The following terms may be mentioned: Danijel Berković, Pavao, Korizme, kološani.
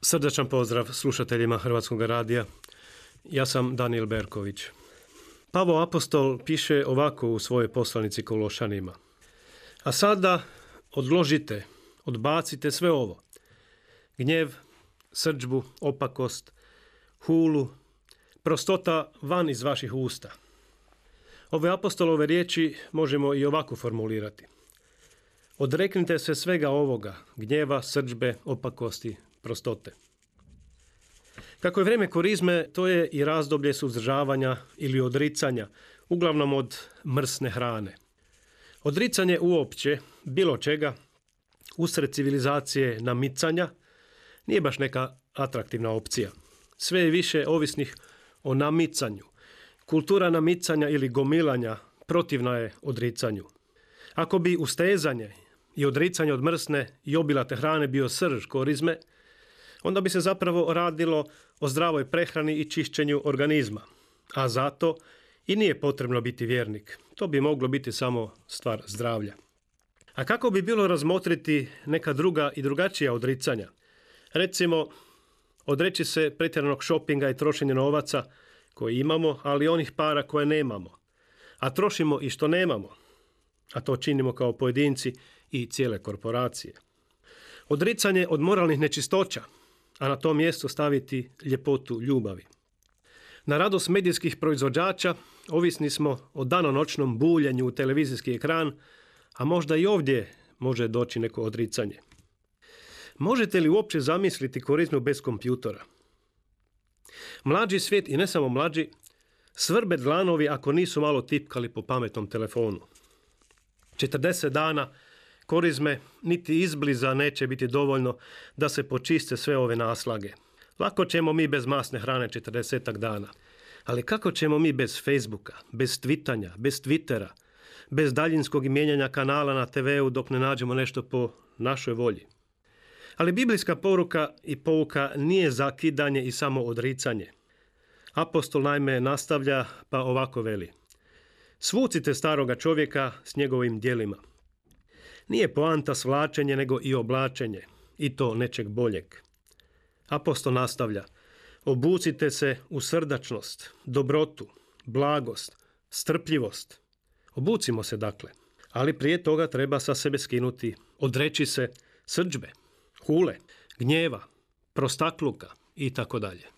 Srdačan pozdrav slušateljima Hrvatskog radija. Ja sam Danijel Berković. Pavao apostol piše ovako u svojoj poslanici Kološanima. A sada odložite, odbacite sve ovo. Gnjev, srdžbu, opakost, hulu, prostota van iz vaših usta. Ove apostolove riječi možemo i ovako formulirati. Odreknite se svega ovoga, gnjeva, srdžbe, opakosti, prostote. Kako je vrijeme korizme, to je i razdoblje suzdržavanja ili odricanja, uglavnom od mrsne hrane. Odricanje uopće, bilo čega, usred civilizacije namicanja, nije baš neka atraktivna opcija. Sve je više ovisnih o namicanju. Kultura namicanja ili gomilanja protivna je odricanju. Ako bi ustezanje i odricanje od mrsne i obilate hrane bio srž korizme, onda bi se zapravo radilo o zdravoj prehrani i čišćenju organizma. A zato i nije potrebno biti vjernik. To bi moglo biti samo stvar zdravlja. A kako bi bilo razmotriti neka druga i drugačija odricanja? Recimo, odreći se pretjeranog šopinga i trošenja novaca koje imamo, ali i onih para koje nemamo. A trošimo i što nemamo. A to činimo kao pojedinci i cijele korporacije. Odricanje od moralnih nečistoća, a na to mjesto staviti ljepotu ljubavi. Na radost medijskih proizvođača ovisni smo o danonoćnom buljanju u televizijski ekran, a možda i ovdje može doći neko odricanje. Možete li uopće zamisliti korizmu bez kompjutora? Mlađi svijet, i ne samo mlađi, svrbe dlanovi ako nisu malo tipkali po pametnom telefonu. 40 dana korizme niti izbliza neće biti dovoljno da se počiste sve ove naslage. Lako ćemo mi bez masne hrane 40-ak dana. Ali kako ćemo mi bez Facebooka, bez tvitanja, bez Twittera, bez daljinskog mijenjanja kanala na TV-u dok ne nađemo nešto po našoj volji? Ali biblijska poruka i pouka nije zakidanje i samo odricanje. Apostol naime nastavlja pa ovako veli. Svucite staroga čovjeka s njegovim djelima. Nije poanta svlačenje, nego i oblačenje, i to nečeg boljeg. Apostol nastavlja, obucite se u srdačnost, dobrotu, blagost, strpljivost. Obucimo se dakle, ali prije toga treba sa sebe skinuti, odreći se srdžbe, hule, gnjeva, prostakluka i tako dalje.